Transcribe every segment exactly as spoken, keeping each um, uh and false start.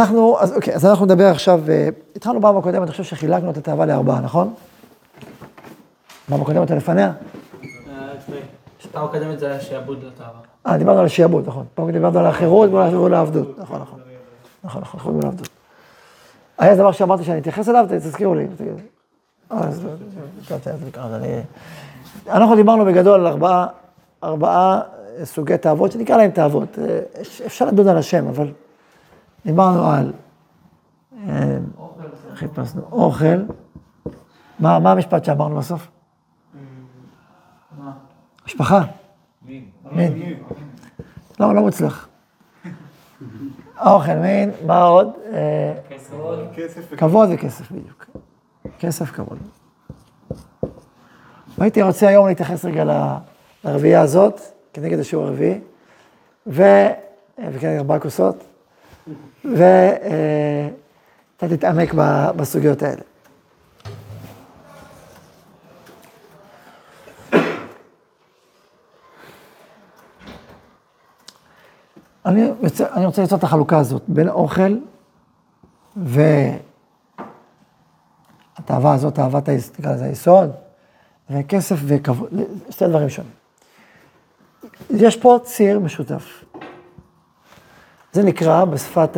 אנחנו, אז אוקיי, אז אנחנו נדבר עכשיו, התחלנו פעם הקודמת, אני חושב שחילקנו את התאווה לארבעה, נכון? פעם הקודמת לפניה? פעם הקודמת זה היה שיעבוד לתאווה. אה, דיברנו על שיעבוד, נכון. פעם קודמת דיברנו על החירות מול העבדות, נכון, נכון. נכון, נכון, חירות מול העבדות. היה דבר שאמרתי שאני אתייחס אליו, תזכירו לי. אז אני... אנחנו דיברנו בגדול על ארבעה, ארבעה סוגי תאוות, שנקרא להם תאוות. אפשר לדון על השם, אבל... דיברנו על חיפשנו אוכל. מה מה המשפט שאמרנו בסוף? מה? משפחה. מין. מין. לא, לא מוצלח. האוכל, מין, מה עוד? כסף. כבוד וכסף, בדיוק. כסף, כבוד. הייתי רוצה היום להתייחס רגע לרביעייה הזאת, כנגד השיעור הרביעי, וכנגד ארבעה כוסות. ואתה תתעמק בסוגיות האלה. אני רוצה לצאת את החלוקה הזאת בין אוכל והתאווה הזאת, תאוות היסוד, וכסף וכבוד, שתי דברים שונים. יש פה ציר משותף. זה נקרא בשפת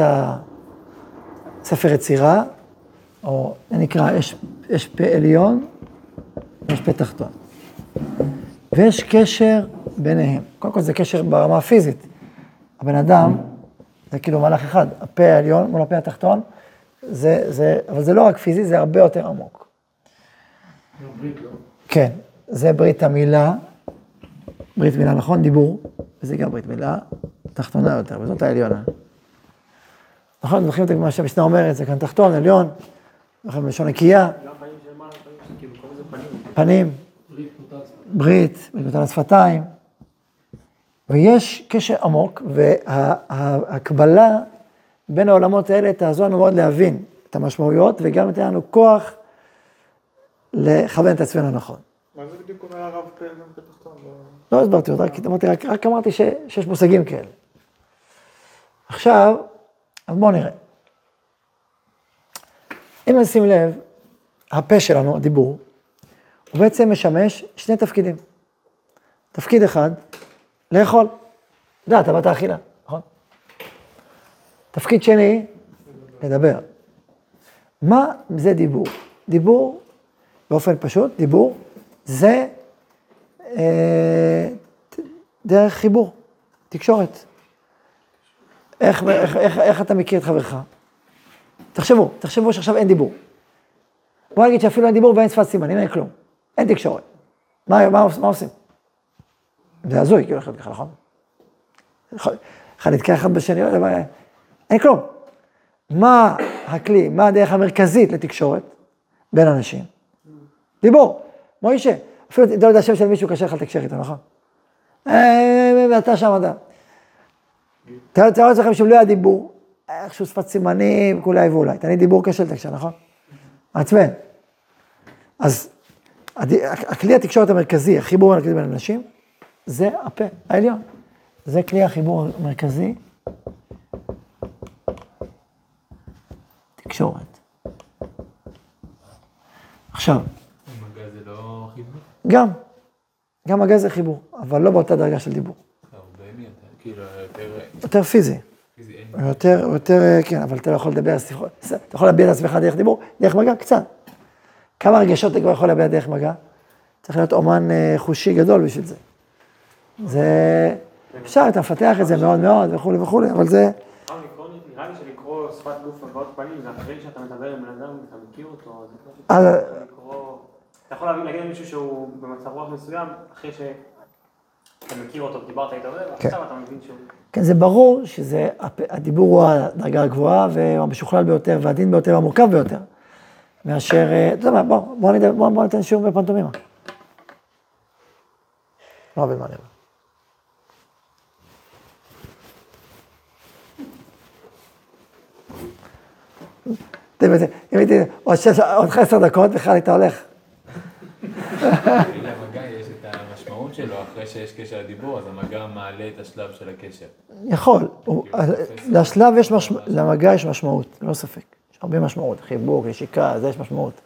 הספר יצירה, או זה נקרא, יש, יש פה עליון, יש פה תחתון. ויש קשר ביניהם. קודם כל זה קשר ברמה הפיזית. הבן אדם, זה כאילו מהלך אחד, הפה העליון מול הפה התחתון, זה, זה, אבל זה לא רק פיזי, זה הרבה יותר עמוק. זה ברית לא. כן, זה ברית המילה, ברית מילה נכון, דיבור, וזה גם ברית מילה. תחתונה יותר, וזאת העליונה. נכון, אנחנו זוכרים את מה שהמשנה אומרת, זה כאן תחתון, עליון, נכון, לשון נקייה. גם פנים של מה, כאילו, כל זה פנים. פנים. ברית, מוטל שפתיים. ברית, מוטל שפתיים. ויש קשר עמוק, וההקבלה בין העולמות האלה תעזור לנו מאוד להבין את המשמעויות, וגם תהיה לנו כוח לכוון את עצמנו נכון. מה זה בדיוק אומר הרב פה גם בתחתון? לא הסברתי אותה, כי אמרתי, רק, רק אמרתי ש, שיש מושגים כאלה. עכשיו, אז בואו נראה. אם נשים לב, הפה שלנו, הדיבור, הוא בעצם משמש שני תפקידים. תפקיד אחד, לאכול. זה תאוות האכילה, נכון? תפקיד שני, לדבר. מה זה דיבור? דיבור, באופן פשוט, דיבור, זה... דרך חיבור, תקשורת. איך, איך, איך, איך אתה מכיר את חברך? תחשבו, תחשבו שעכשיו אין דיבור. בוא נגיד שאפילו אין דיבור ואין שפת סימנים, אין כלום. אין תקשורת. מה, מה, מה עושים? זה הזוי, כאילו, אחד ככה, נכון? אחד נתקע אחד בשני, אין כלום. מה הכלי, מה הדרך המרכזית לתקשורת בין אנשים? דיבור, מוישה. אפילו אתה לא יודע שם של מישהו קשה לך לתקשר איתו, נכון? ואתה שם, אתה. אתה תראה אצלכם שלא היה דיבור, איכשהו שפת סימנים, כולי ואולי. תעני דיבור קשה לתקשר, נכון? מעצבן. אז הכלי התקשורת המרכזי, החיבור בין אנשים, זה הפה העליון. זה כלי החיבור המרכזי. תקשורת. עכשיו. גם, גם מגע זה חיבור, אבל לא באותה דרגה של דיבור. יותר פיזי, יותר, יותר, כן, אבל אתה לא יכול לדבר, אתה יכול להביע את עצמך דרך דיבור, דרך מגע, קצת. כמה רגשות אתה כבר יכול להביע דרך מגע? צריך להיות אומן חושי גדול בשביל זה. זה, אפשר, אתה מפתח את זה מאוד מאוד וכו' וכו', אבל זה... נראה לי שלקרוא שפת גוף ובעות פנים, זה אחרי שאתה מדבר עם בן אדם ואתה מכיר אותו, אז... אתה יכול להגיד למישהו שהוא במצב רוח מסוים, אחרי שאתה מכיר אותו, דיברת איתו, ועכשיו אתה מבין שהוא... כן, זה ברור שזה, הדיבור הוא הדרגה הגבוהה, והמשוכלל ביותר, והדין ביותר, והמורכב ביותר. מאשר, אתה יודע מה, בואו ניתן שיעור בפנטומימה. לא בין מה אני אומר. אם הייתי, עוד חסר דקות, בכלל היית הולך. למגע יש את המשמעות שלו אחרי ש... שיש קשר לדיבור, אז המגע מעלה את השלב של הקשר. יכול. לשלב יש משמעות, למגע יש משמעות, לא ספק. יש הרבה משמעות, חיבוק, נשיקה, זה יש משמעות.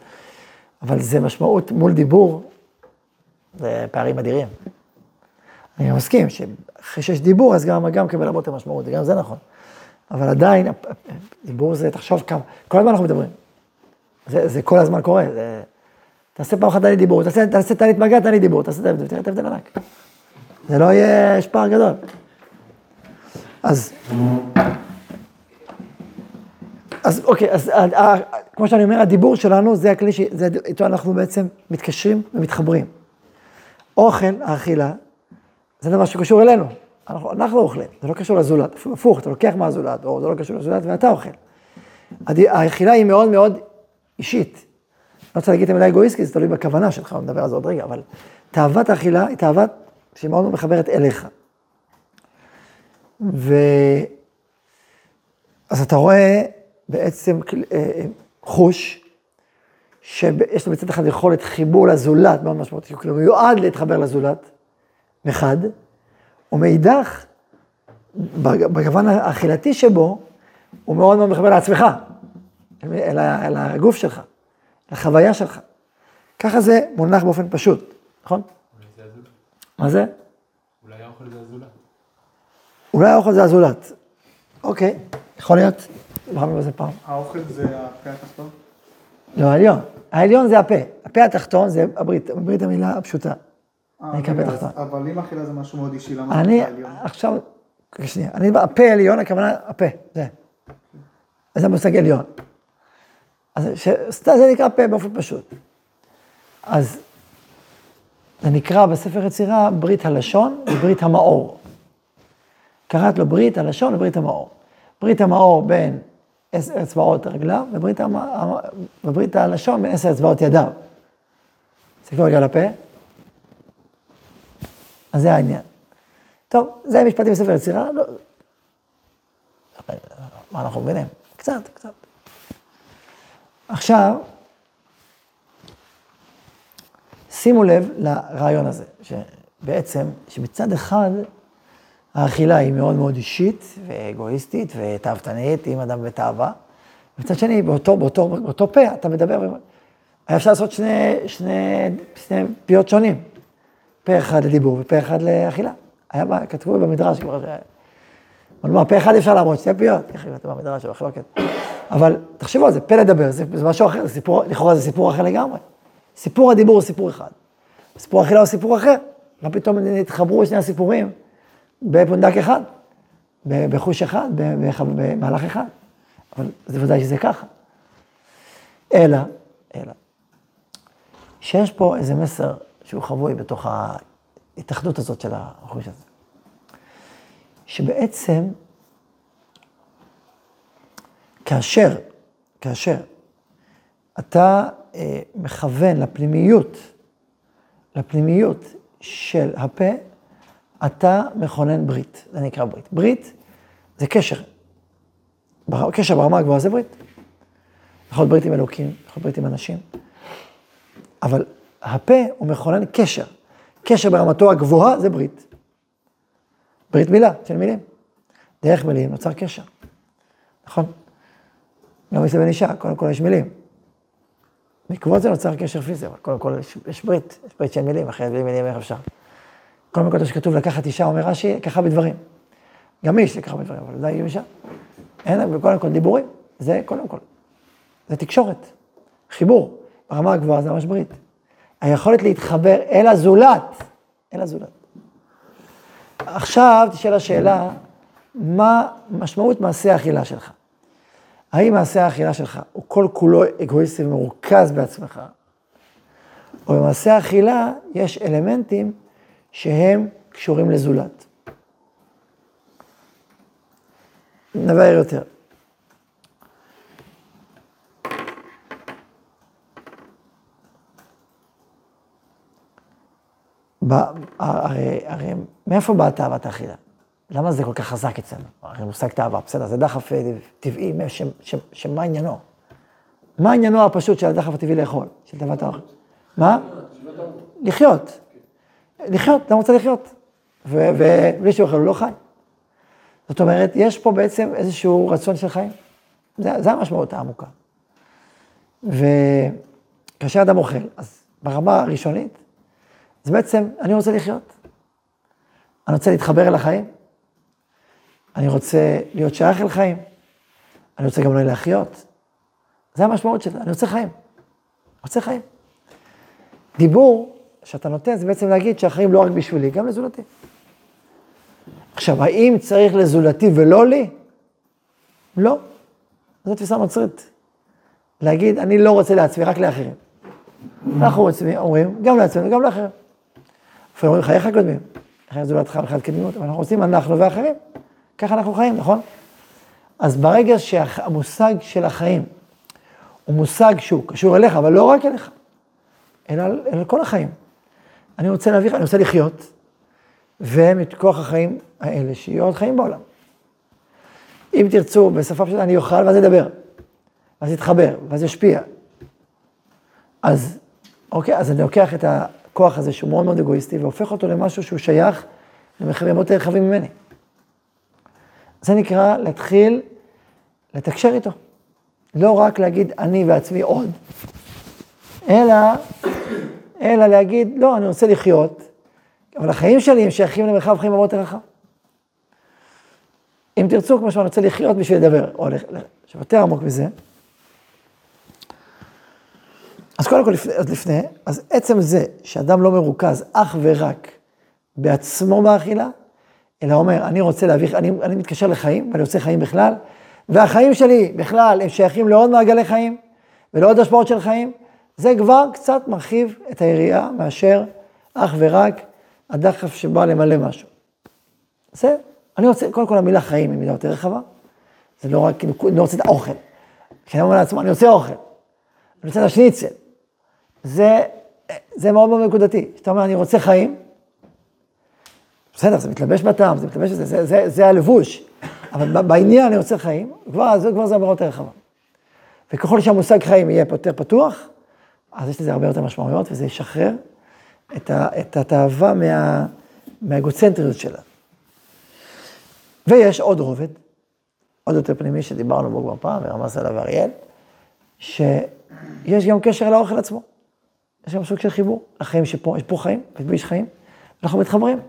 אבל זה משמעות מול דיבור, זה פערים אדירים. אני מסכים שאחרי שיש דיבור, אז גם המגע מקבל הרבה יותר משמעות, וגם זה נכון. אבל עדיין, דיבור זה, תחשוב כמה, כל הזמן אנחנו מדברים. זה, זה כל הזמן קורה, זה... תעשה פעם אחת תעלי דיבור, תעשה, תעשה תעלי מגע, תעלי דיבור, תעשה תעלי, תעלי, תעלי, תעלי, ענק. זה לא יהיה שפר גדול. אז... אז אוקיי, אז כמו שאני אומר, הדיבור שלנו זה הכלי שאיתו אנחנו בעצם מתקשרים ומתחברים. אוכל, האכילה, זה דבר שקשור אלינו. אנחנו, אנחנו אוכלים, זה לא קשור לזולת, הפוך, אתה לוקח מהזולת, או זה לא קשור לזולת ואתה אוכל. האכילה היא מאוד מאוד אישית. לא רוצה להגיד את המילה אגואיסט, כי זה תלוי בכוונה שלך, אני מדבר על זה עוד רגע, אבל תאוות האכילה היא תאוות שהיא מאוד מחברת אליך. ו... אז אתה רואה בעצם חוש, שיש לו בצד אחד יכולת חיבור לזולת, מאוד משמעותי, הוא מיועד להתחבר לזולת, מחד, ומאידך, בגוון האכילתי שבו, הוא מאוד מאוד מחבר לעצמך, אל, ה... אל הגוף שלך. לחוויה שלך. ככה זה מונח באופן פשוט, נכון? אולי זה הזולת. מה זה? אולי האוכל זה הזולת. אולי האוכל זה הזולת. אוקיי, יכול להיות. אמרנו בזה פעם. האוכל זה הפה התחתון? לא, העליון. העליון זה הפה. הפה התחתון זה הברית, הברית המילה הפשוטה. אני כפה תחתון. אבל אם אכילה זה משהו מאוד אישי, למה זה העליון? עכשיו, שנייה, אני בא, הפה העליון, הכוונה, הפה, זה. זה המושג העליון. אז ש... זה נקרא פה באופן פשוט. אז זה נקרא בספר יצירה ברית הלשון וברית המאור. קראת לו ברית הלשון וברית המאור. ברית המאור בין עשר אצבעות רגליו, וברית, המ... וברית הלשון בין עשר אצבעות ידיו. תסתכלו רגע על הפה. אז זה העניין. טוב, זה משפטים בספר יצירה. לא... מה אנחנו מבינים? קצת, קצת. עכשיו, שימו לב לרעיון הזה, שבעצם, שמצד אחד, האכילה היא מאוד מאוד אישית ואגואיסטית ותאוותנית, עם אדם בתאווה, ומצד שני, באותו, באותו, באותו פה אתה מדבר, היה אפשר לעשות שני, שני, שני פיות שונים, פה אחד לדיבור ופה אחד לאכילה. היה בה, כתבו במדרש כבר, אבל מה, פה אחד אפשר לעמוד, שתי פיות, ככה אתה במדרש של החלוקת. אבל תחשבו על זה, פה לדבר, זה, זה משהו אחר, זה סיפור, לכאורה זה סיפור אחר לגמרי. סיפור הדיבור הוא סיפור אחד. סיפור האכילה הוא סיפור אחר. מה פתאום התחברו שני הסיפורים בפונדק אחד, בחוש אחד, במהלך אחד. אבל זה ודאי שזה ככה. אלא, אלא, שיש פה איזה מסר שהוא חבוי בתוך ההתאחדות הזאת של החוש הזה. שבעצם, כאשר, כאשר אתה אה, מכוון לפנימיות, לפנימיות של הפה, אתה מכונן ברית, זה נקרא ברית. ברית זה קשר, בר... קשר ברמה הגבוהה זה ברית. יכול להיות ברית עם אלוקים, יכול להיות ברית עם אנשים, אבל הפה הוא מכונן קשר. קשר ברמתו הגבוהה זה ברית. ברית מילה, של מילים. דרך מילים נוצר קשר, נכון? גם יש לבן אישה, קודם כל יש מילים. בעקבות זה נוצר קשר פיזי, אבל קודם כל יש, יש ברית, יש ברית של מילים, אחרי בלי מילים איך אפשר. קודם כל שכתוב לקחת אישה, אומר רש"י, ככה בדברים. גם איש לקחה בדברים, אבל ודאי אישה. אין, וקודם כל דיבורים, זה קודם כל. זה תקשורת, חיבור, ברמה הגבוהה זה ממש ברית. היכולת להתחבר אל הזולת, אל הזולת. עכשיו תשאל השאלה, מה משמעות מעשה האכילה שלך? האם מעשה האכילה שלך הוא כל כולו אגואיסטי ומרוכז בעצמך, או במעשה האכילה יש אלמנטים שהם קשורים לזולת. נבהר יותר. הרי, הרי, מאיפה באה תאוות האכילה? למה זה כל כך חזק אצלנו? הרי מושג תאווה, בסדר, זה דחף טבעי, ש, ש, שמה עניינו? מה עניינו הפשוט של הדחף הטבעי לאכול, של תאוות האוכל? מה? לחיות. לחיות, למה רוצה לחיות? ובלי שהוא אוכל, הוא לא חי. זאת אומרת, יש פה בעצם איזשהו רצון של חיים. זה, זה המשמעות העמוקה. וכאשר אדם אוכל, אז ברמה הראשונית, אז בעצם אני רוצה לחיות. אני רוצה להתחבר אל החיים. אני רוצה להיות שייך אל חיים. אני רוצה גם לא להחיות. זה המשמעות של זה, אני רוצה חיים. אני רוצה חיים. דיבור שאתה נותן זה בעצם להגיד שהחיים לא רק בשבילי, גם לזולתי. עכשיו, האם צריך לזולתי ולא לי? לא. זו תפיסה נוצרית. להגיד, אני לא רוצה לעצמי, רק לאחרים. אנחנו רוצים, אומרים, גם לעצמנו, גם לאחרים. אפילו אומרים, חייך קודמים. חייך זולתך וחייך קדמינות, אבל אנחנו עושים אנחנו ואחרים. ככה אנחנו חיים, נכון? אז ברגע שהמושג של החיים הוא מושג שהוא קשור אליך, אבל לא רק אליך, אלא אל כל החיים. אני רוצה להביא, אני רוצה לחיות, ומתכוח החיים האלה, שיהיו עוד חיים בעולם. אם תרצו, בשפה פשוט, אני אוכל ואז אדבר, ואז אתחבר, ואז ישפיע. אז, אוקיי, אז אני לוקח את הכוח הזה, שהוא מאוד מאוד אגואיסטי, והופך אותו למשהו שהוא שייך למחרים יותר רחבים ממני. זה נקרא להתחיל לתקשר איתו. לא רק להגיד אני ועצמי עוד, אלא, אלא להגיד, לא, אני רוצה לחיות, אבל החיים שלי הם שייכים למרחב חיים הרבה יותר רחב. אם תרצו, כמו שאני רוצה לחיות בשביל לדבר, או עכשיו יותר עמוק מזה. אז קודם כל, לפני, אז לפני, אז עצם זה שאדם לא מרוכז אך ורק בעצמו באכילה, אלא אומר, אני רוצה להביא, אני, אני מתקשר לחיים, ואני רוצה חיים בכלל, והחיים שלי בכלל הם שייכים לעוד מעגלי חיים, ולעוד השפעות של חיים, זה כבר קצת מרחיב את היריעה, מאשר אך ורק הדחף שבא למלא משהו. זה, אני רוצה, קודם כל המילה חיים היא מילה יותר רחבה, זה לא רק, אני לא רוצה את האוכל, כשאני אומר לעצמו, אני רוצה אוכל, אני רוצה את השניצל, זה, זה מאוד מאוד נקודתי, שאתה אומר, אני רוצה חיים, בסדר, זה מתלבש בטעם, זה מתלבש בזה, זה, זה, זה הלבוש. אבל בעניין אני רוצה חיים, כבר, זה כבר זה הרבה יותר רחבה. וככל שהמושג חיים יהיה יותר פתוח, אז יש לזה הרבה יותר משמעויות, וזה ישחרר את, ה, את התאווה מה, מהאגוצנטריות שלה. ויש עוד רובד, עוד יותר פנימי שדיברנו בו כבר פעם, מרמז עליו ואריאל, שיש גם קשר לאוכל עצמו. יש גם סוג של חיבור, לחיים שפה, יש פה חיים, יש חיים, ואנחנו מתחברים.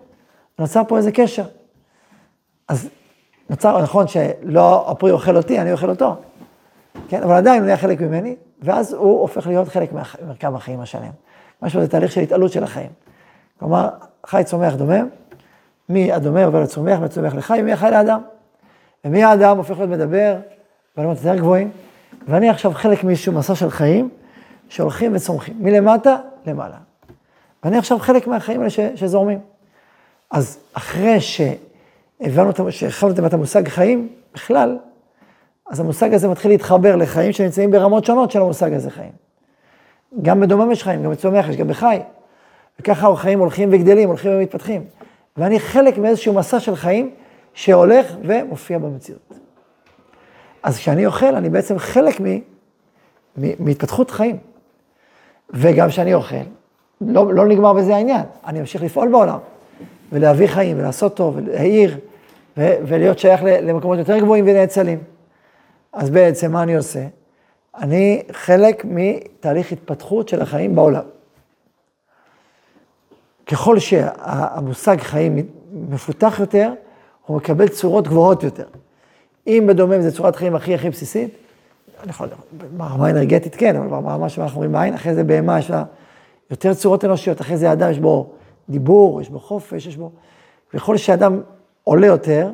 נוצר פה איזה קשר. אז נוצר, נכון שלא הפרי אוכל אותי, אני אוכל אותו. כן? אבל עדיין הוא נהיה חלק ממני, ואז הוא הופך להיות חלק ממרקם החיים השלם. משהו, זה תהליך של התעלות של החיים. כלומר, חי צומח דומם, מי הדומם עובר לצומח, מצומח לחי, מי החי לאדם. ומי האדם הופך להיות מדבר, בעלמות יותר גבוהים, ואני עכשיו חלק מאיזשהו מסע של חיים, שהולכים וצומחים, מלמטה למעלה. ואני עכשיו חלק מהחיים האלה ש- שזורמים. אז אחרי שהבנו, שהחלנו את המושג חיים בכלל, אז המושג הזה מתחיל להתחבר לחיים שנמצאים ברמות שונות של המושג הזה חיים. גם בדומם יש חיים, גם בצומח יש, גם בחי. וככה החיים הולכים וגדלים, הולכים ומתפתחים. ואני חלק מאיזשהו מסע של חיים שהולך ומופיע במציאות. אז כשאני אוכל, אני בעצם חלק מ- מ- מהתפתחות חיים. וגם כשאני אוכל, לא, לא נגמר בזה העניין, אני אמשיך לפעול בעולם. ולהביא חיים, ולעשות טוב, ולהעיר, ו- ולהיות שייך למקומות יותר גבוהים ונאצלים. אז בעצם מה אני עושה? אני חלק מתהליך התפתחות של החיים בעולם. ככל שהמושג חיים מפותח יותר, הוא מקבל צורות גבוהות יותר. אם בדומם זה צורת חיים הכי הכי בסיסית, אני יכול לדעת, ברמה אנרגטית כן, אבל ברמה שמה אנחנו רואים בעין, אחרי זה בהמה יש לה יותר צורות אנושיות, אחרי זה האדם יש בו דיבור, יש בו חופש, יש בו... וכל שאדם עולה יותר,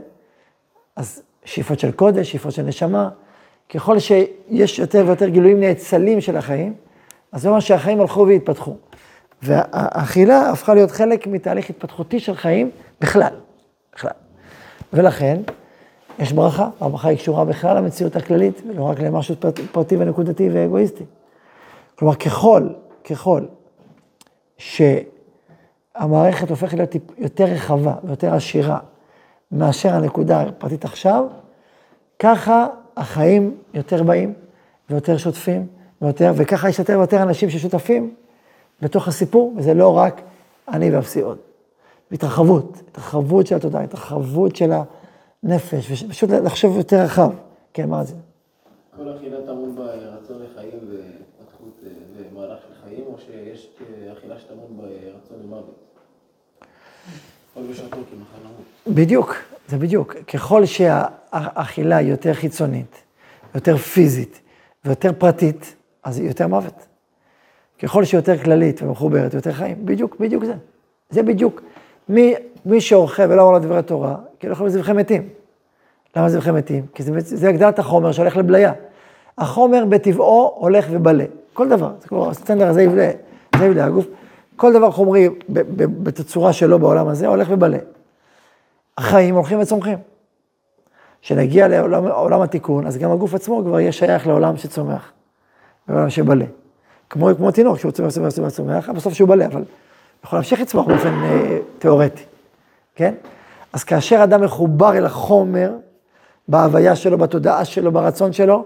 אז שאיפות של קודש, שאיפות של נשמה, ככל שיש יותר ויותר גילויים נאצלים של החיים, אז זה אומר שהחיים הלכו והתפתחו. והאכילה הפכה להיות חלק מתהליך התפתחותי של חיים בכלל. בכלל. ולכן, יש ברכה, הברכה היא קשורה בכלל למציאות הכללית, ולא רק למשהו פרטי ונקודתי ואגואיסטי. כלומר, ככל, ככל, ש... המערכת הופכת להיות יותר רחבה ויותר עשירה מאשר הנקודה הפרטית עכשיו, ככה החיים יותר באים ויותר שוטפים ויותר, וככה יש יותר ויותר אנשים ששותפים בתוך הסיפור, וזה לא רק אני והפסיעות. התרחבות, התרחבות של התודעה, התרחבות של הנפש, ופשוט לחשוב יותר רחב. כן, מה זה? כל אכילה תמון ברצון לחיים והתפתחות ומהלך לחיים, או שיש אכילה שתמון ברצון למוות? כל בשעתו כמחנות. בדיוק, זה בדיוק. ככל שהאכילה היא יותר חיצונית, יותר פיזית ויותר פרטית, אז היא יותר מוות. ככל שיותר כללית ומחוברת, יותר חיים. בדיוק, בדיוק זה. זה בדיוק. מי, מי שאורחה ולא אומר לדברי התורה, כי לא יכולים לזבחם מתים. למה זבחם מתים? כי זה, זה הגדלת החומר שהולך לבליה. החומר בטבעו הולך ובלה. כל דבר. זה כמו הסטנדר, זה יבלה, זה יבלה הגוף. כל דבר חומרי בתצורה שלו בעולם הזה הולך ובלה. החיים הולכים וצומחים. כשנגיע לעולם, עולם התיקון, אז גם הגוף עצמו כבר יהיה שייך לעולם שצומח. לעולם שבלה. כמו, כמו תינוק, שהוא צומח, צומח, צומח, צומח, בסוף שהוא בלה, אבל יכול להמשיך לצמוח באופן אה, תיאורטי, כן? אז כאשר אדם מחובר אל החומר, בהוויה שלו, בתודעה שלו, ברצון שלו,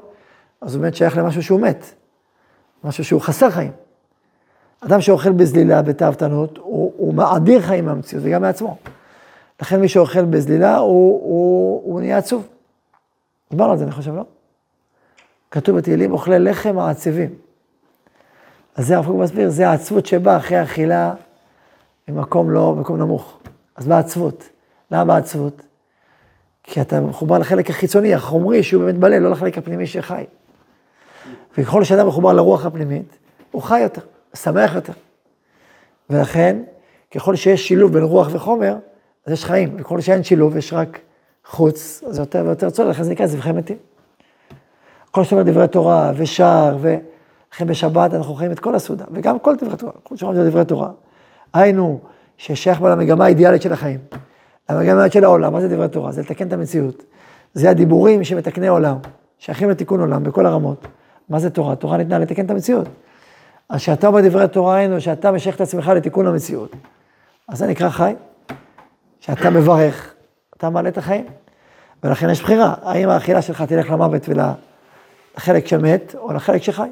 אז הוא באמת שייך למשהו שהוא מת, משהו שהוא חסר חיים. אדם שאוכל בזלילה, בתאוותנות, הוא, הוא מאדיר חיים מהמציאות, וגם מעצמו. לכן מי שאוכל בזלילה, הוא, הוא, הוא נהיה עצוב. דיברנו על זה, אני חושב, לא? כתוב בתהילים, אוכלי לחם העצבים. אז זה הפוך מסביר, זה העצבות שבא אחרי האכילה, במקום לא, במקום נמוך. אז מה העצבות? למה העצבות? כי אתה מחובר לחלק החיצוני, החומרי, שהוא באמת בלה, לא לחלק הפנימי שחי. וככל שאדם מחובר לרוח הפנימית, הוא חי יותר, שמח יותר. ולכן, ככל שיש שילוב בין רוח וחומר, אז יש חיים. וככל שאין שילוב, יש רק חוץ, אז יותר ויותר צולל, לכן זה נקרא זבחי מתים. כל שאומר דברי תורה ושער ו... לכן בשבת אנחנו חיים את כל הסעודה, וגם כל דברי תורה, כל שומעים של דברי תורה. היינו ששייך בה למגמה האידיאלית של החיים, למגמה של העולם. מה זה דברי תורה? זה לתקן את המציאות. זה הדיבורים שמתקני עולם, שייכים לתיקון עולם בכל הרמות. מה זה תורה? תורה ניתנה לתקן את המציאות. אז שאתה אומר דברי תורה היינו, שאתה משייך את עצמך לתיקון המציאות. אז זה נקרא חי, שאתה מברך, אתה מעלה את החיים. ולכן יש בחירה, האם האכילה שלך תלך למוות ולחלק שמת, או לחלק שחי.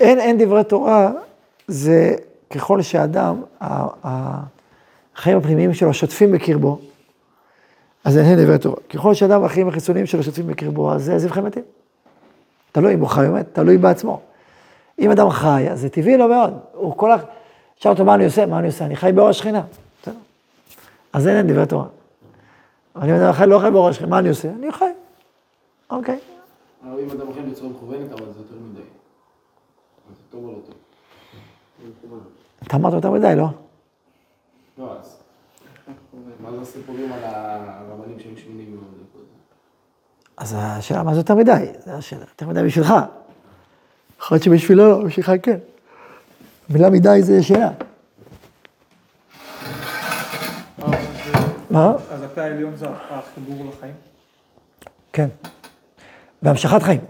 אין, אין דברי תורה, זה ככל שאדם, החיים הפנימיים שלו שוטפים בקרבו, אז אין, אין דברי תורה. ככל שאדם, החיים החיצוניים שלו שוטפים בקרבו, אז זה זבחי מתים. תלוי אם הוא חי, באמת, תלוי בעצמו. אם אדם חי, אז זה טבעי לו מאוד. הוא כל כך, שאל אותו, מה אני עושה? מה אני עושה? אני חי באור השכינה. אז אין, אין דברי תורה. אבל אם אדם חי, לא חי באור השכינה, מה אני עושה? אני חי. אוקיי. אבל אם אדם חי בצורה מכוונת, אבל זה יותר מדי. טוב או לא טוב? אתה אמרת אותם מדי, לא? לא, אז. מה זה הסיפורים על הרבנים שהם שמינים? אז השאלה, מה זה יותר מדי? זה השאלה, יותר מדי בשבילך. אחרת שבשבילו לא, בשבילך כן. מילה מדי זה שאלה. מה? אז הפה העליון זה החיבור לחיים? כן. והמשכת חיים.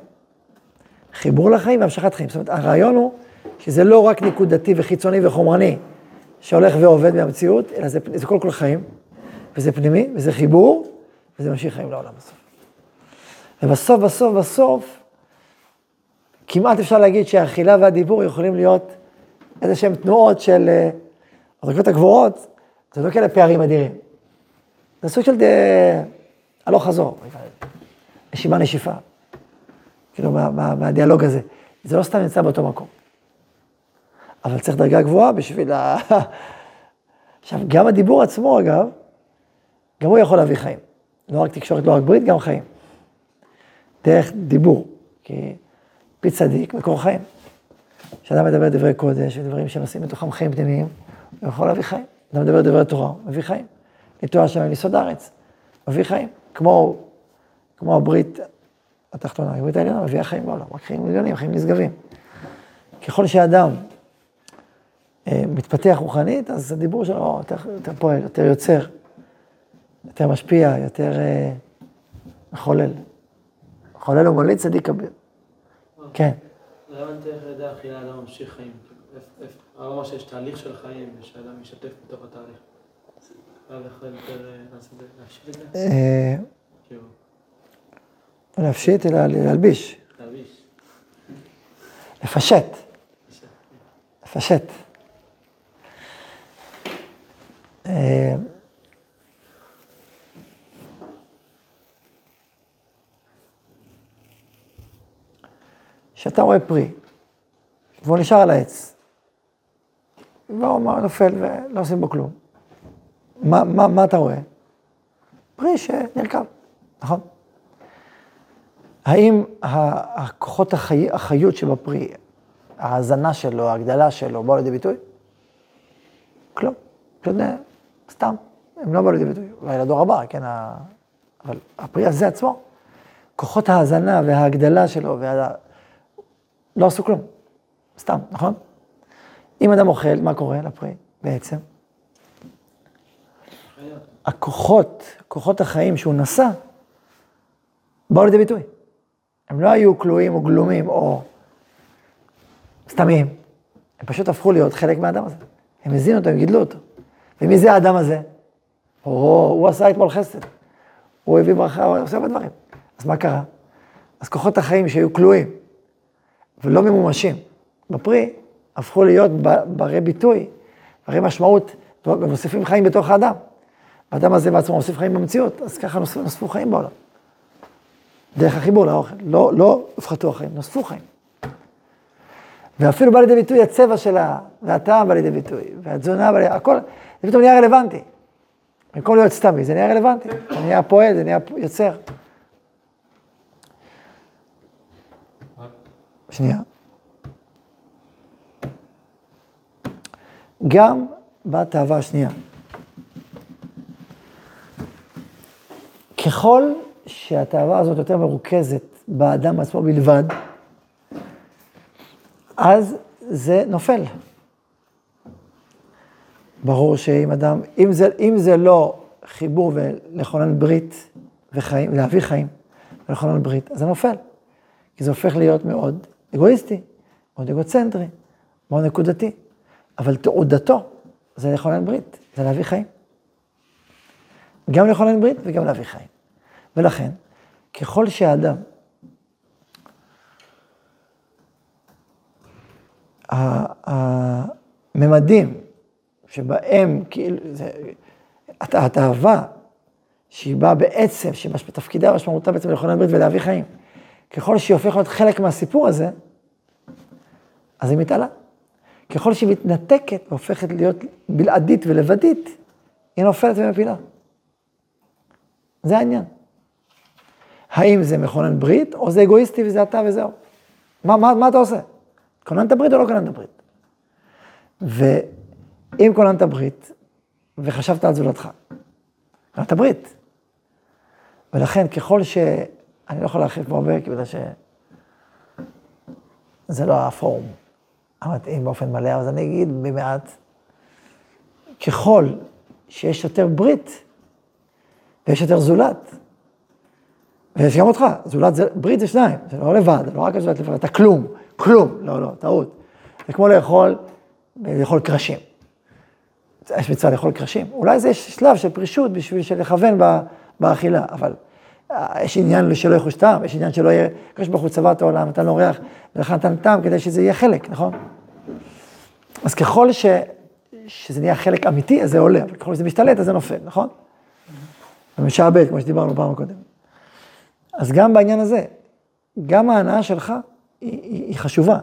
חיבור לחיים והמשכת חיים. זאת אומרת, הרעיון הוא שזה לא רק נקודתי וחיצוני וחומרני שהולך ועובד מהמציאות, אלא זה, זה כל כל חיים, וזה פנימי, וזה חיבור, וזה ממשיך חיים לעולם בסוף. ובסוף, בסוף, בסוף, כמעט אפשר להגיד שהאכילה והדיבור יכולים להיות איזה שהן תנועות של הדרגות הגבוהות, זה לא כאלה פערים אדירים. זה סוג של הלוך חזור, נשימה נשיפה. כאילו, מה, מה, מהדיאלוג הזה. זה לא סתם נמצא באותו מקום. אבל צריך דרגה גבוהה בשביל ה... עכשיו, גם הדיבור עצמו, אגב, גם הוא יכול להביא חיים. לא רק תקשורת, לא רק ברית, גם חיים. דרך דיבור, כי פי צדיק מקור חיים. כשאדם מדבר דברי קודש ודברים שנושאים מתוכם חיים פנימיים, הוא יכול להביא חיים. אדם מדבר דברי תורה, מביא חיים. ניתוח שם ליסוד הארץ, מביא חיים. כמו, כמו הברית... התחתונה, הברית העליונה מביאה חיים בעולם, רק חיים מיליונים, חיים נשגבים. ככל שאדם מתפתח רוחנית, אז הדיבור שלו יותר פועל, יותר יוצר, יותר משפיע, יותר מחולל. מחולל ומוליד צדיק כביר. כן. למה אני תלך לידי האכילה, אדם ממשיך חיים? אני אומר שיש תהליך של חיים, ושאדם משתף בתוך התהליך. אבל יכול יותר להשיב את זה? כאילו. להפשיט, אלא להלביש. להלביש. לפשט. לפשט. כשאתה רואה פרי, והוא נשאר על העץ, והוא נופל ולא עושים בו כלום. מה, מה, מה אתה רואה? פרי שנרקב, נכון? האם הכוחות החי... החיות שבפרי, ההזנה שלו, ההגדלה שלו, באו לידי ביטוי? כלום, כלום, סתם, הם לא באו לידי ביטוי, אולי לדור הבא, כן, ה... אבל הפרי הזה עצמו, כוחות ההזנה וההגדלה שלו, וה... לא עשו כלום, סתם, נכון? אם אדם אוכל, מה קורה לפרי בעצם? הכוחות, כוחות החיים שהוא נשא, באו לידי ביטוי. הם לא היו כלואים או גלומים או סתמים. הם פשוט הפכו להיות חלק מהאדם הזה. הם הזינו אותו, הם גידלו אותו. ומי זה האדם הזה? או, הוא עשה אתמול חסד. הוא הביא ברכה, הוא עושה בדברים. אז מה קרה? אז כוחות החיים שהיו כלואים ולא ממומשים בפרי, הפכו להיות ברי ביטוי, ברי משמעות, ומוסיפים חיים בתוך האדם. האדם הזה בעצמו מוסיף חיים במציאות, אז ככה נוספו חיים בעולם. דרך החיבור לאוכל, לא, לא הפחתו החיים, נוספו חיים. ואפילו בא לידי ביטוי הצבע שלה, והטעם בא לידי ביטוי, והתזונה בא לידי, הכל, זה פתאום נהיה רלוונטי. במקום להיות סתמי, זה נהיה רלוונטי, זה נהיה פועל, זה נהיה יוצר. שנייה. גם בתאווה השנייה. ככל שהתאווה הזאת יותר מרוכזת באדם עצמו בלבד, אז זה נופל. ברור שאם אדם, אם זה, אם זה לא חיבור ולכונן ברית וחיים, ולהביא חיים ולכונן ברית, אז זה נופל. כי זה הופך להיות מאוד אגואיסטי, מאוד אגוצנטרי, מאוד נקודתי. אבל תעודתו זה לכונן ברית, זה להביא חיים. גם לכונן ברית וגם להביא חיים. ולכן, ככל שהאדם, הממדים שבהם, כאילו, התאהבה שהיא באה בעצם, שתפקידה משמעותה בעצם לכונן ברית ולהביא חיים, ככל שהיא הופכת להיות חלק מהסיפור הזה, אז היא מתעלה. ככל שהיא מתנתקת והופכת להיות בלעדית ולבדית, היא נופלת ומפילה. זה העניין. האם זה מכונן ברית, או זה אגואיסטי וזה אתה וזהו? מה, מה, מה אתה עושה? כוננת ברית או לא כוננת ברית? ואם כוננת ברית, וחשבת על זולתך, כוננת ברית. ולכן, ככל ש... אני לא יכול להרחיב פה הרבה, כי בגלל ש... זה לא הפורום המתאים באופן מלא, אז אני אגיד במעט, ככל שיש יותר ברית, ויש יותר זולת, ויש גם אותך, זולת זה, ברית זה שניים, זה לא לבד, זה לא רק הזולת לבד, אתה כלום, כלום, לא, לא, טעות. זה כמו לאכול, לאכול קרשים. יש מצווה לאכול קרשים, אולי זה יש שלב של פרישות בשביל שלכוון באכילה, אבל יש עניין שלא יחוש טעם, יש עניין שלא יהיה, קרש בחוץ צבעת העולם, נתן לו ריח, ולכן נתן טעם כדי שזה יהיה חלק, נכון? אז ככל ש, שזה נהיה חלק אמיתי, אז זה עולה, אבל ככל שזה משתלט, אז זה נופל, נכון? ומשעבד, כמו שדיברנו פעם הקודם. אז גם בעניין הזה, גם ההנאה שלך היא, היא, היא חשובה.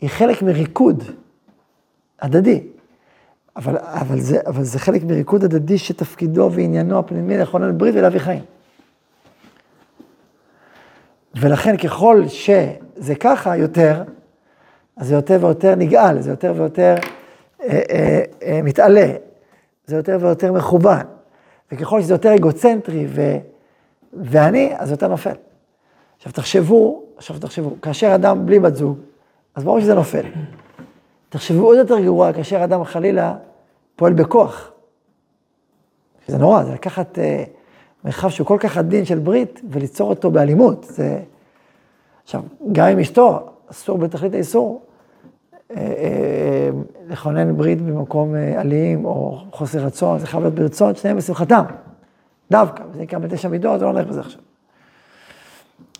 היא חלק מריקוד הדדי. אבל, אבל, זה, אבל זה חלק מריקוד הדדי שתפקידו ועניינו הפנימי לכונן ברית ולהביא חיים. ולכן ככל שזה ככה יותר, אז זה יותר ויותר נגעל, זה יותר ויותר אה, אה, אה, מתעלה, זה יותר ויותר מכובן. וככל שזה יותר אגוצנטרי ו... ואני, אז יותר נופל. עכשיו תחשבו, עכשיו תחשבו, כאשר אדם בלי בת זוג, אז ברור שזה נופל. תחשבו עוד יותר גרוע, כאשר אדם חלילה פועל בכוח. זה נורא, זה לקחת אה, מרחב שהוא כל כך עדין של ברית, וליצור אותו באלימות. זה... עכשיו, גם עם אשתו, אסור בתכלית האיסור, אה, אה, לכונן ברית במקום אלים או חוסר רצון, זה חייב להיות ברצון, שניהם בשמחתם, דווקא, זה נקרא בתשע מידות, לא נלך בזה עכשיו.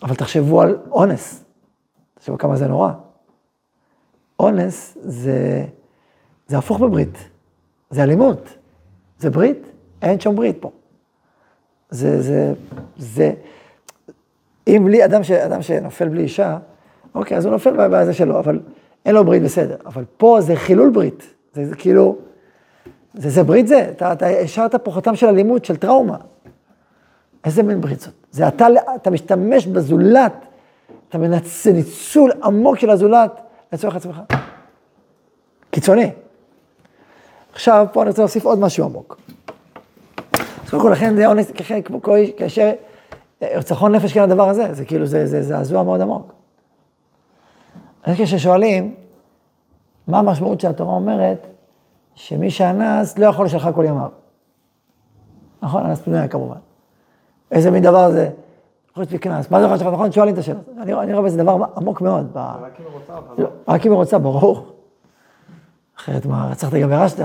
אבל תחשבו על אונס, תחשבו כמה זה נורא. אונס זה, זה הפוך בברית, זה אלימות, זה ברית? אין שום ברית פה. זה, זה, זה, אם בלי אדם, ש, אדם שנופל בלי אישה, אוקיי, אז הוא נופל בבעיה הזה שלו, אבל אין לו ברית בסדר. אבל פה זה חילול ברית, זה, זה כאילו, זה, זה ברית זה, אתה, אתה השארת פה חותם של אלימות, של טראומה. איזה מין ברית זאת? זה אתה, אתה משתמש בזולת, אתה מנצ... זה ניצול עמוק של הזולת לצורך עצמך. קיצוני. עכשיו, פה אני רוצה להוסיף עוד משהו עמוק. אז קודם כל, לכן זה אונס, כאשר הרצחון נפש כאן הדבר הזה, זה כאילו, זה זעזוע מאוד עמוק. אז כששואלים, מה המשמעות שהתורה אומרת, שמי שאנס לא יכול לשלחה כל ימיו. נכון, אנס פנויה כמובן. איזה מין דבר זה? חוץ מכנס, מה זה יכול לשלחה? נכון, שואלים את השאלה. אני רואה איזה דבר עמוק מאוד. רק אם היא רוצה, אבל... רק אם היא רוצה, ברור. אחרת מה, רצחת גם הרשת.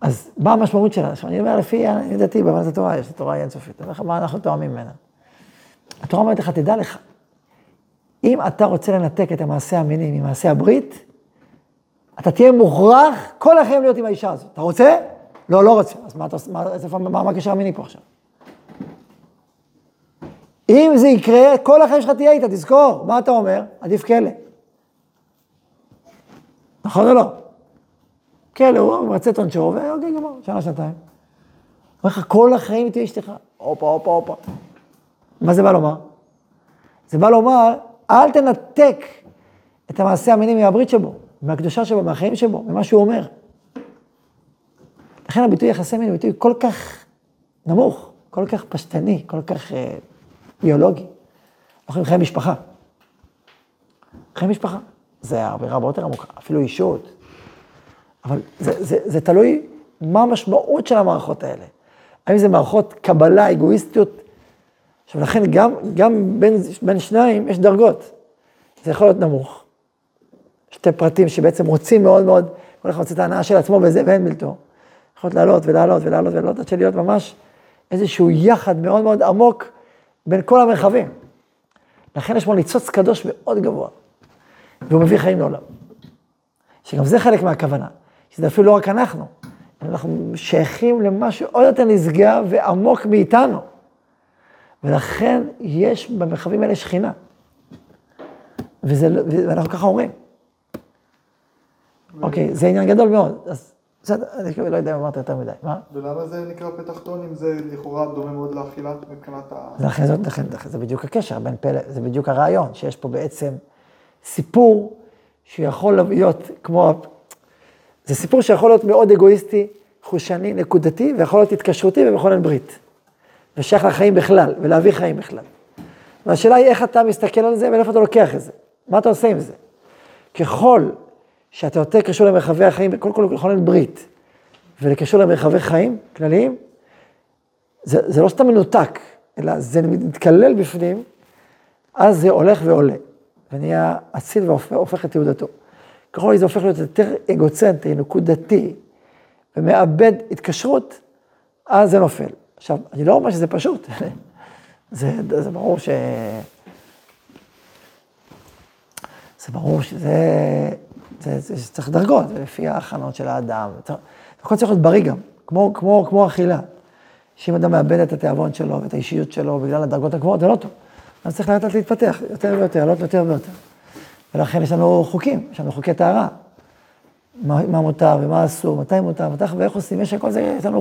אז מה המשמעות שלה? אני אומר, לפי, אני דעתי, בהבנת התורה, יש לתורה אינסופית. מה אנחנו תואמים ממנה? התורה אומרת לך, תדע לך, אם אתה רוצה לנתק את המעשה המיני ממעשה הברית, אתה תהיה מוכרח כל החיים להיות עם האישה הזאת. אתה רוצה? לא, לא רוצה. אז מה, מה, מה הקשר המיני פה עכשיו? אם זה יקרה, כל החיים שלך תהיה איתה, תזכור. מה אתה אומר? עדיף כלא. נכון או לא? כלא, הוא מרצה את עונשו, ואוקיי, גמר, שנה, שנתיים. אומר לך, כל החיים תהיה אשתך. אופה, אופה, אופה. מה זה בא לומר? זה בא לומר, אל תנתק את המעשה המיני מהברית שבו, מהקדושה שבו, מהחיים שבו, ממה שהוא אומר. לכן הביטוי יחסי מיני, ביטוי כל כך נמוך, כל כך פשטני, כל כך אה, ביולוגי. אנחנו חיי משפחה. חיי משפחה. זה הרבה יותר עמוקה, אפילו אישות. אבל זה, זה, זה תלוי מה המשמעות של המערכות האלה. האם זה מערכות קבלה, אגואיסטיות. עכשיו, לכן גם, גם בין, בין שניים יש דרגות. זה יכול להיות נמוך. שתי פרטים שבעצם רוצים מאוד מאוד, כל אחד רוצה את ההנאה של עצמו וזה, ואין בלתו. יכולות לעלות ולעלות ולעלות ולעלות, עד שלהיות ממש איזשהו יחד מאוד מאוד עמוק בין כל המרחבים. לכן יש פה ניצוץ קדוש מאוד גבוה. והוא מביא חיים לעולם. שגם זה חלק מהכוונה. שזה אפילו לא רק אנחנו. אנחנו שייכים למשהו עוד יותר נשגב ועמוק מאיתנו. ולכן יש במרחבים האלה שכינה. וזה, ואנחנו ככה אומרים. אוקיי, זה עניין גדול מאוד. אז בסדר, אני לא יודע אם אמרת יותר מדי. מה? ולמה זה נקרא פתח טון, אם זה לכאורה דומה מאוד לאכילה מבחינת ה... לכן זאת, לכן, זה בדיוק הקשר בין פלא, זה בדיוק הרעיון, שיש פה בעצם סיפור שיכול להיות כמו... זה סיפור שיכול להיות מאוד אגואיסטי, חושני, נקודתי, ויכול להיות התקשרותי ומכון אין ברית. ושייך לחיים בכלל, ולהביא חיים בכלל. והשאלה היא איך אתה מסתכל על זה, ואיפה אתה לוקח את זה. מה אתה עושה עם זה? ככל שאתה יותר קשור למרחבי החיים, קודם כל מכון אין ברית, ולקשור למרחבי חיים כלליים, זה, זה לא סתם מנותק, אלא זה מתקלל בפנים, אז זה הולך ועולה. ונהיה אציל והופך את תעודתו. ככל זה הופך להיות יותר אגוצנטי, נקודתי, ומאבד התקשרות, אז זה נופל. עכשיו, אני לא אומר שזה פשוט. זה, זה ברור ש... זה ברור שזה... זה, זה, זה צריך דרגות, לפי ההכנות של האדם. הכל צריך להיות בריא גם, כמו, כמו, כמו אכילה. שאם אדם מאבד את התיאבון שלו ואת האישיות שלו בגלל הדרגות הגבוהות, זה לא טוב. אז צריך לאט לאט להתפתח, יותר ויותר, לעלות יותר ויותר. ולכן יש לנו חוקים, יש לנו חוקי טהרה. מה, מה מותר ומה אסור, מתי מותר, מתי ואיך עושים, יש לכל זה, יש לנו,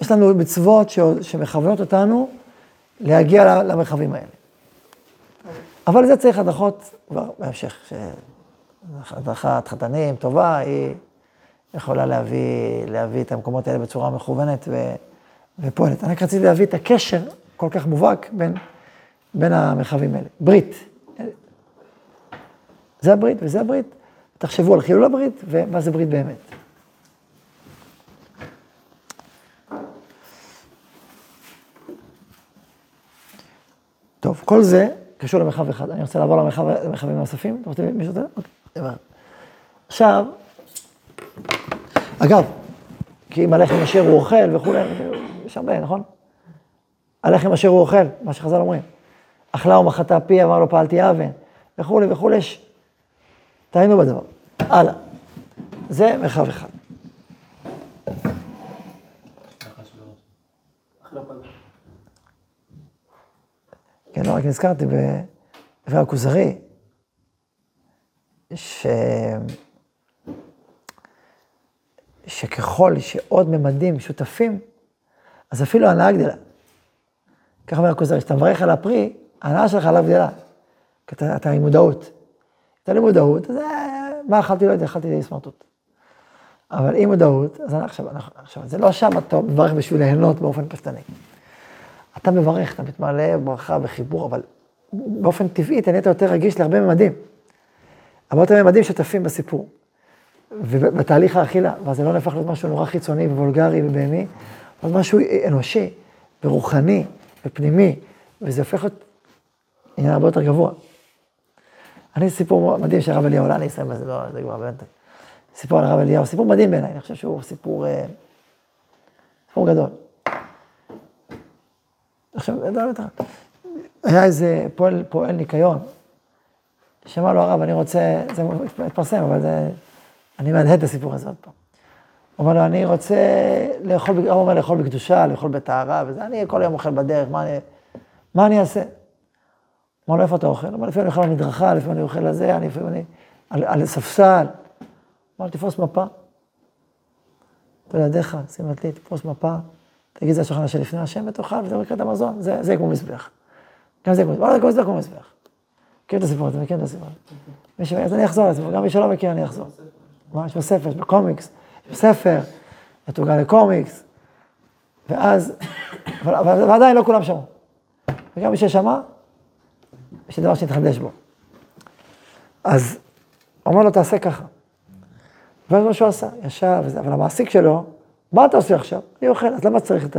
יש לנו מצוות ש, שמכוונות אותנו להגיע למרחבים האלה. אבל זה צריך הדרכות, כבר בהמשך, שהדרכת חתנים טובה, היא יכולה להביא, להביא את המקומות האלה בצורה מכוונת ו, ופועלת. אני רק רציתי להביא את הקשר כל כך מובהק בין... בין המרחבים האלה. ברית. זה הברית וזה הברית. תחשבו על חילול הברית ומה זה ברית באמת. טוב, כל זה קשור למרחב אחד. אני רוצה לעבור למרחב, למרחבים נוספים. אתם רוצים מישהו יותר? אוקיי. עכשיו, אגב, כי אם הלחם אשר הוא אוכל וכו', יש הרבה, נכון? הלחם אשר הוא אוכל, מה שחז"ל אומרים. אכלה ומחתה פי, אמר לו פעלתי אבן, וכולי וכולי, תהיינו בדבר. הלאה. זה מרחב אחד. רק נזכרתי בספר הכוזרי, ש... שככל שעוד ממדים שותפים, אז אפילו ההנאה גדלה. כך אומר הכוזרי, כשאתה מברך על הפרי, ההנאה שלך עליו גדלה. כי אתה, אתה עם מודעות. אתה עם מודעות, אז מה אכלתי? לא יודע, אכלתי סמרטוט. אבל עם מודעות, אז אני עכשיו, אנחנו, עכשיו, זה לא שם אתה מברך בשביל ליהנות באופן פשטני. אתה מברך, אתה מתמלא ברכה וחיבור, אבל באופן טבעי, אתה נהיית יותר רגיש להרבה ממדים. הרבה יותר ממדים שותפים בסיפור. ובתהליך האכילה, ואז זה לא נהפך להיות משהו נורא חיצוני ווולגרי ובהמי, אבל משהו אנושי ורוחני ופנימי, וזה הופך להיות עניין הרבה יותר גבוה. אני סיפור מדהים שהרב אליהו, אולי אני אסיים בזה, לא, זה כבר באמת. סיפור על הרב אליהו, סיפור מדהים בעיניי, אני חושב שהוא סיפור, סיפור גדול. עכשיו, היה איזה פועל, פועל ניקיון, שמע לו הרב, אני רוצה, זה מתפרסם, אבל זה... אני מהדהד את הסיפור הזה עוד פעם. הוא אומר לו, אני רוצה לאכול, הוא אומר לאכול בקדושה, לאכול בטהרה, וזה, אני כל יום אוכל בדרך, מה אני, מה אני אעשה? הוא אומר לו, איפה אתה אוכל? הוא אומר, לפעמים אני אוכל על מדרכה, לפעמים אני אוכל לזה, אני לפעמים אני, על, על ספסל. הוא אומר, תפוס מפה. ולידיך, שימת לי, תפוס מפה, תגיד, זה השולחן אשר לפני השם, ותאכל, וזה ברכת המזון, זה, זה כמו מזבח. גם זה כמו מזבח, כמו מזבח, כמו מזבח. מכיר את הסיפור הזה, מכיר את הסיפור הזה. אז אני אחזור לסיפור, גם מי שלא מכיר, אני אחזור. יש בספר, יש בקומיקס, יש בספר, מתוגל לקומיקס, ואז, אבל, אבל, אבל עדיין לא כולם שמעו. וגם מי ששמע, יש דבר שנתחדש בו. אז אומר לו, תעשה ככה. ואז מה שהוא עשה, ישב, וזה, אבל המעסיק שלו, מה אתה עושה עכשיו? אני אוכל, אז למה צריך את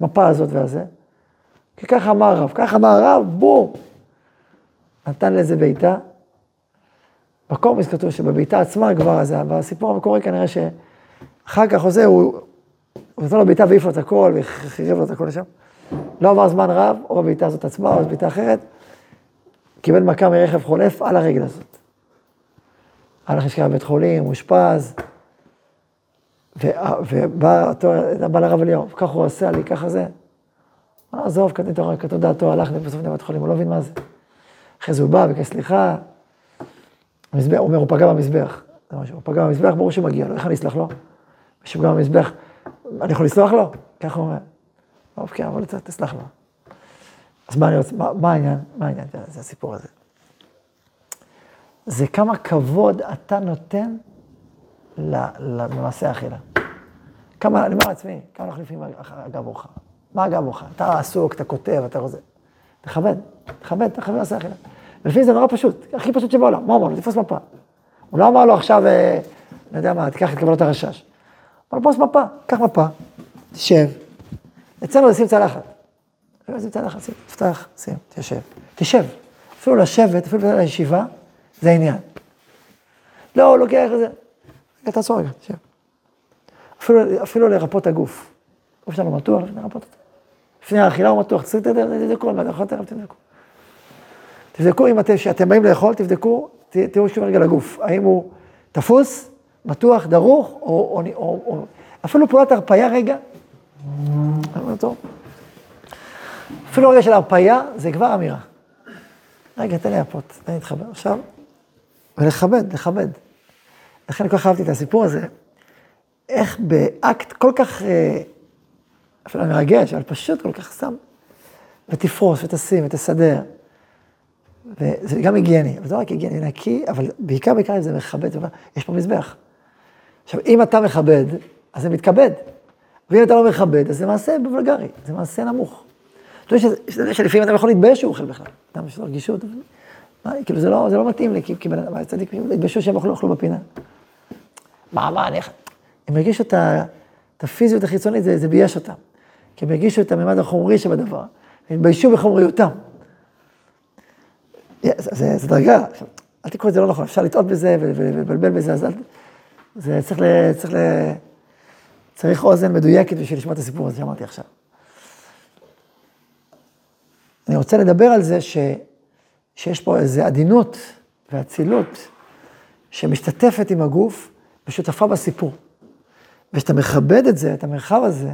המפה הזאת והזה? כי ככה אמר הרב, ככה אמר הרב, בום! נתן לזה ביתה, בקומיקס כתוב שבביתה עצמה כבר, אז בסיפור המקורי כנראה שאחר כך עושה, הוא נתן לו ביתה ואיפה את הכל, וחירב לו את הכל לשם. לא עבר זמן רב, או בביתה הזאת עצמה, או בביתה אחרת, קיבל מכה מרכב חולף על הרגל הזאת. הלך לשכב בבית חולים, מושפז, ובא לרב אליהו, כך הוא עושה לי, ככה זה. הוא לא עזוב, כתוב דעתו, הלך בסוף לבית חולים, הוא לא מבין מה זה. אחרי זה הוא בא, ביקש סליחה, הוא אומר, הוא פגע במזבח. זה משהו, הוא פגע במזבח, ברור שמגיע לו, איך אני אסלח לו? מישהו פגע במזבח, אני יכול לסלוח לו? ככה הוא אומר. טוב, כן, אבל תסלח לו. אז מה אני רוצה, מה העניין? מה העניין? זה הסיפור הזה. זה כמה כבוד אתה נותן למעשה האכילה. כמה, אני אומר לעצמי, כמה אנחנו לפעמים אגב אורך. מה אגב אורך? אתה עסוק, אתה כותב, אתה רוצה. תכבד, תכבד, תכבד מעשה האכילה. ולפעמים זה נורא פשוט, הכי פשוט שבעולם, מה אמר לו? תפוס מפה. הוא לא אמר לו עכשיו, אני יודע מה, תיקח את קבלות הרשש. אבל פוס מפה, קח מפה, תשב. אצלנו נשים צלחת. נשים צלחת, שים, תפתח, שים, תשב. תשב. אפילו לשבת, אפילו לישיבה, זה העניין. לא, הוא לוקח את זה. אתה עצור רגע, תשב. אפילו לרפות הגוף. גוף שלנו מתוח, לפני לרפות אותו. לפני האכילה הוא מתוח, צריך לדקו, אבל יכול לתרפת לדקו. תבדקו אם אתם, שאתם באים לאכול, תבדקו, תראו שוב רגע לגוף. האם הוא תפוס, מתוח, דרוך, או, או, או, או... אפילו פעולת הרפאיה רגע. אפילו רגע של הרפאיה, זה כבר אמירה. רגע, תן לי הפות, תן לי להתחבר עכשיו. ולכבד, לכבד. לכן כל כך אהבתי את הסיפור הזה. איך באקט כל כך, אפילו מרגש, אבל פשוט כל כך שם. ותפרוס, ותשים, ותסדר. וזה גם היגייני, אבל זה לא רק היגייני, נקי, אבל בעיקר בעיקר זה מכבד, יש פה מזבח. עכשיו, אם אתה מכבד, אז זה מתכבד, ואם אתה לא מכבד, אז זה מעשה בוולגרי, זה מעשה נמוך. אתה יודע שלפעמים אתה יכול להתבייש שהוא אוכל בכלל, אדם יש לו רגישות, כאילו זה לא מתאים לי, כי צדיק התביישו שהם אוכלו בפינה. מה, מה, אני... הם הרגישו את הפיזיות החיצונית, זה בייש אותם, כי הם הרגישו את הממד החומרי שבדבר, הם התביישו בחומריותם. זה דרגה, אל תקראו את זה לא נכון, אפשר לטעות בזה ולבלבל בזה, אז זה צריך ל... צריך אוזן מדויקת בשביל לשמוע את הסיפור הזה שאמרתי עכשיו. אני רוצה לדבר על זה שיש פה איזו עדינות ואצילות שמשתתפת עם הגוף ושותפה בסיפור. וכשאתה מכבד את זה, את המרחב הזה,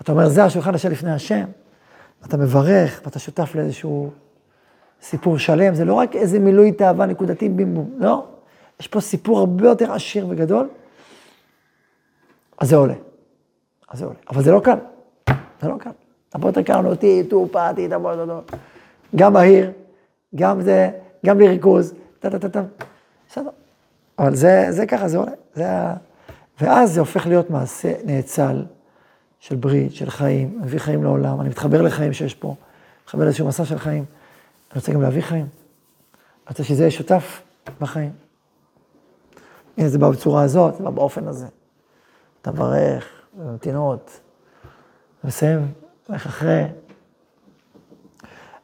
אתה אומר, זה השולחן אשר לפני השם, אתה מברך, ואתה שותף לאיזשהו סיפור שלם, זה לא רק איזה מילוי תאווה נקודתי בימבום, לא? יש פה סיפור הרבה יותר עשיר וגדול, אז זה עולה, אז זה עולה. אבל זה לא קל, זה לא קל. הרבה יותר קל אותי, תופעתי, גם מהיר, גם זה, גם לריכוז, טטטטטט, בסדר. אבל זה, זה ככה, זה עולה, זה ה... ואז זה הופך להיות מעשה נאצל, של ברית, של חיים, אני מביא חיים לעולם, אני מתחבר לחיים שיש פה, מתחבר לאיזשהו מסע של חיים, אני רוצה גם להביא חיים, אני רוצה שזה יהיה שותף בחיים. הנה, זה בא בצורה הזאת, זה בא באופן הזה. אתה מברך, ומתינות, ומסיים, הולך אחרי.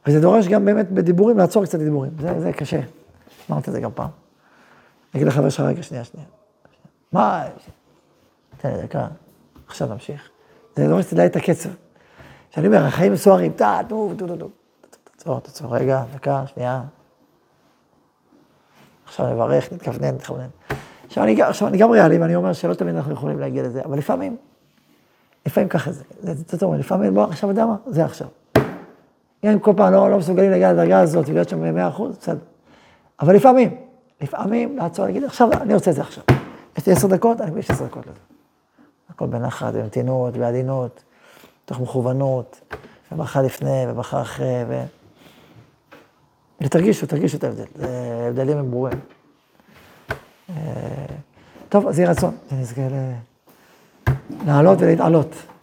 וזה דורש גם באמת בדיבורים, לעצור קצת דיבורים, זה, זה קשה. אמרת את זה גם פעם. נגיד לחבר שלך רגע, שנייה, שנייה. מה? תן לי דקה, עכשיו נמשיך. זה דורש שתדעי את הקצב. כשאני אומר, החיים סוערים, טה, טו, טו, טו, טו. תצור, תצור, רגע, דקה, שנייה. עכשיו נברך, נתכוונן, נתכוונן. עכשיו אני, עכשיו אני גם ריאלי, ואני אומר שלא תמיד אנחנו יכולים להגיע לזה, אבל לפעמים, לפעמים ככה זה. זה טוב, לפעמים, בוא, עכשיו אדמה, זה עכשיו. גם אם כל פעם לא, לא מסוגלים להגיע לדרגה הזאת, ולהיות שם מאה אחוז, בסדר. אבל לפעמים, לפעמים, לעצור, להגיד, עכשיו, אני רוצה את זה עכשיו. יש לי עשר דקות, אני מביא עשר דקות לזה. הכל בנחת, במתינות, בעדינות, תוך מכוונות, ובחר לפני, ובחר אחרי, ו... ותרגישו, תרגישו את ההבדל, זה הבדלים הם ברורים. טוב, אז יהיה רצון, שנזכה ל... לעלות ולהתעלות.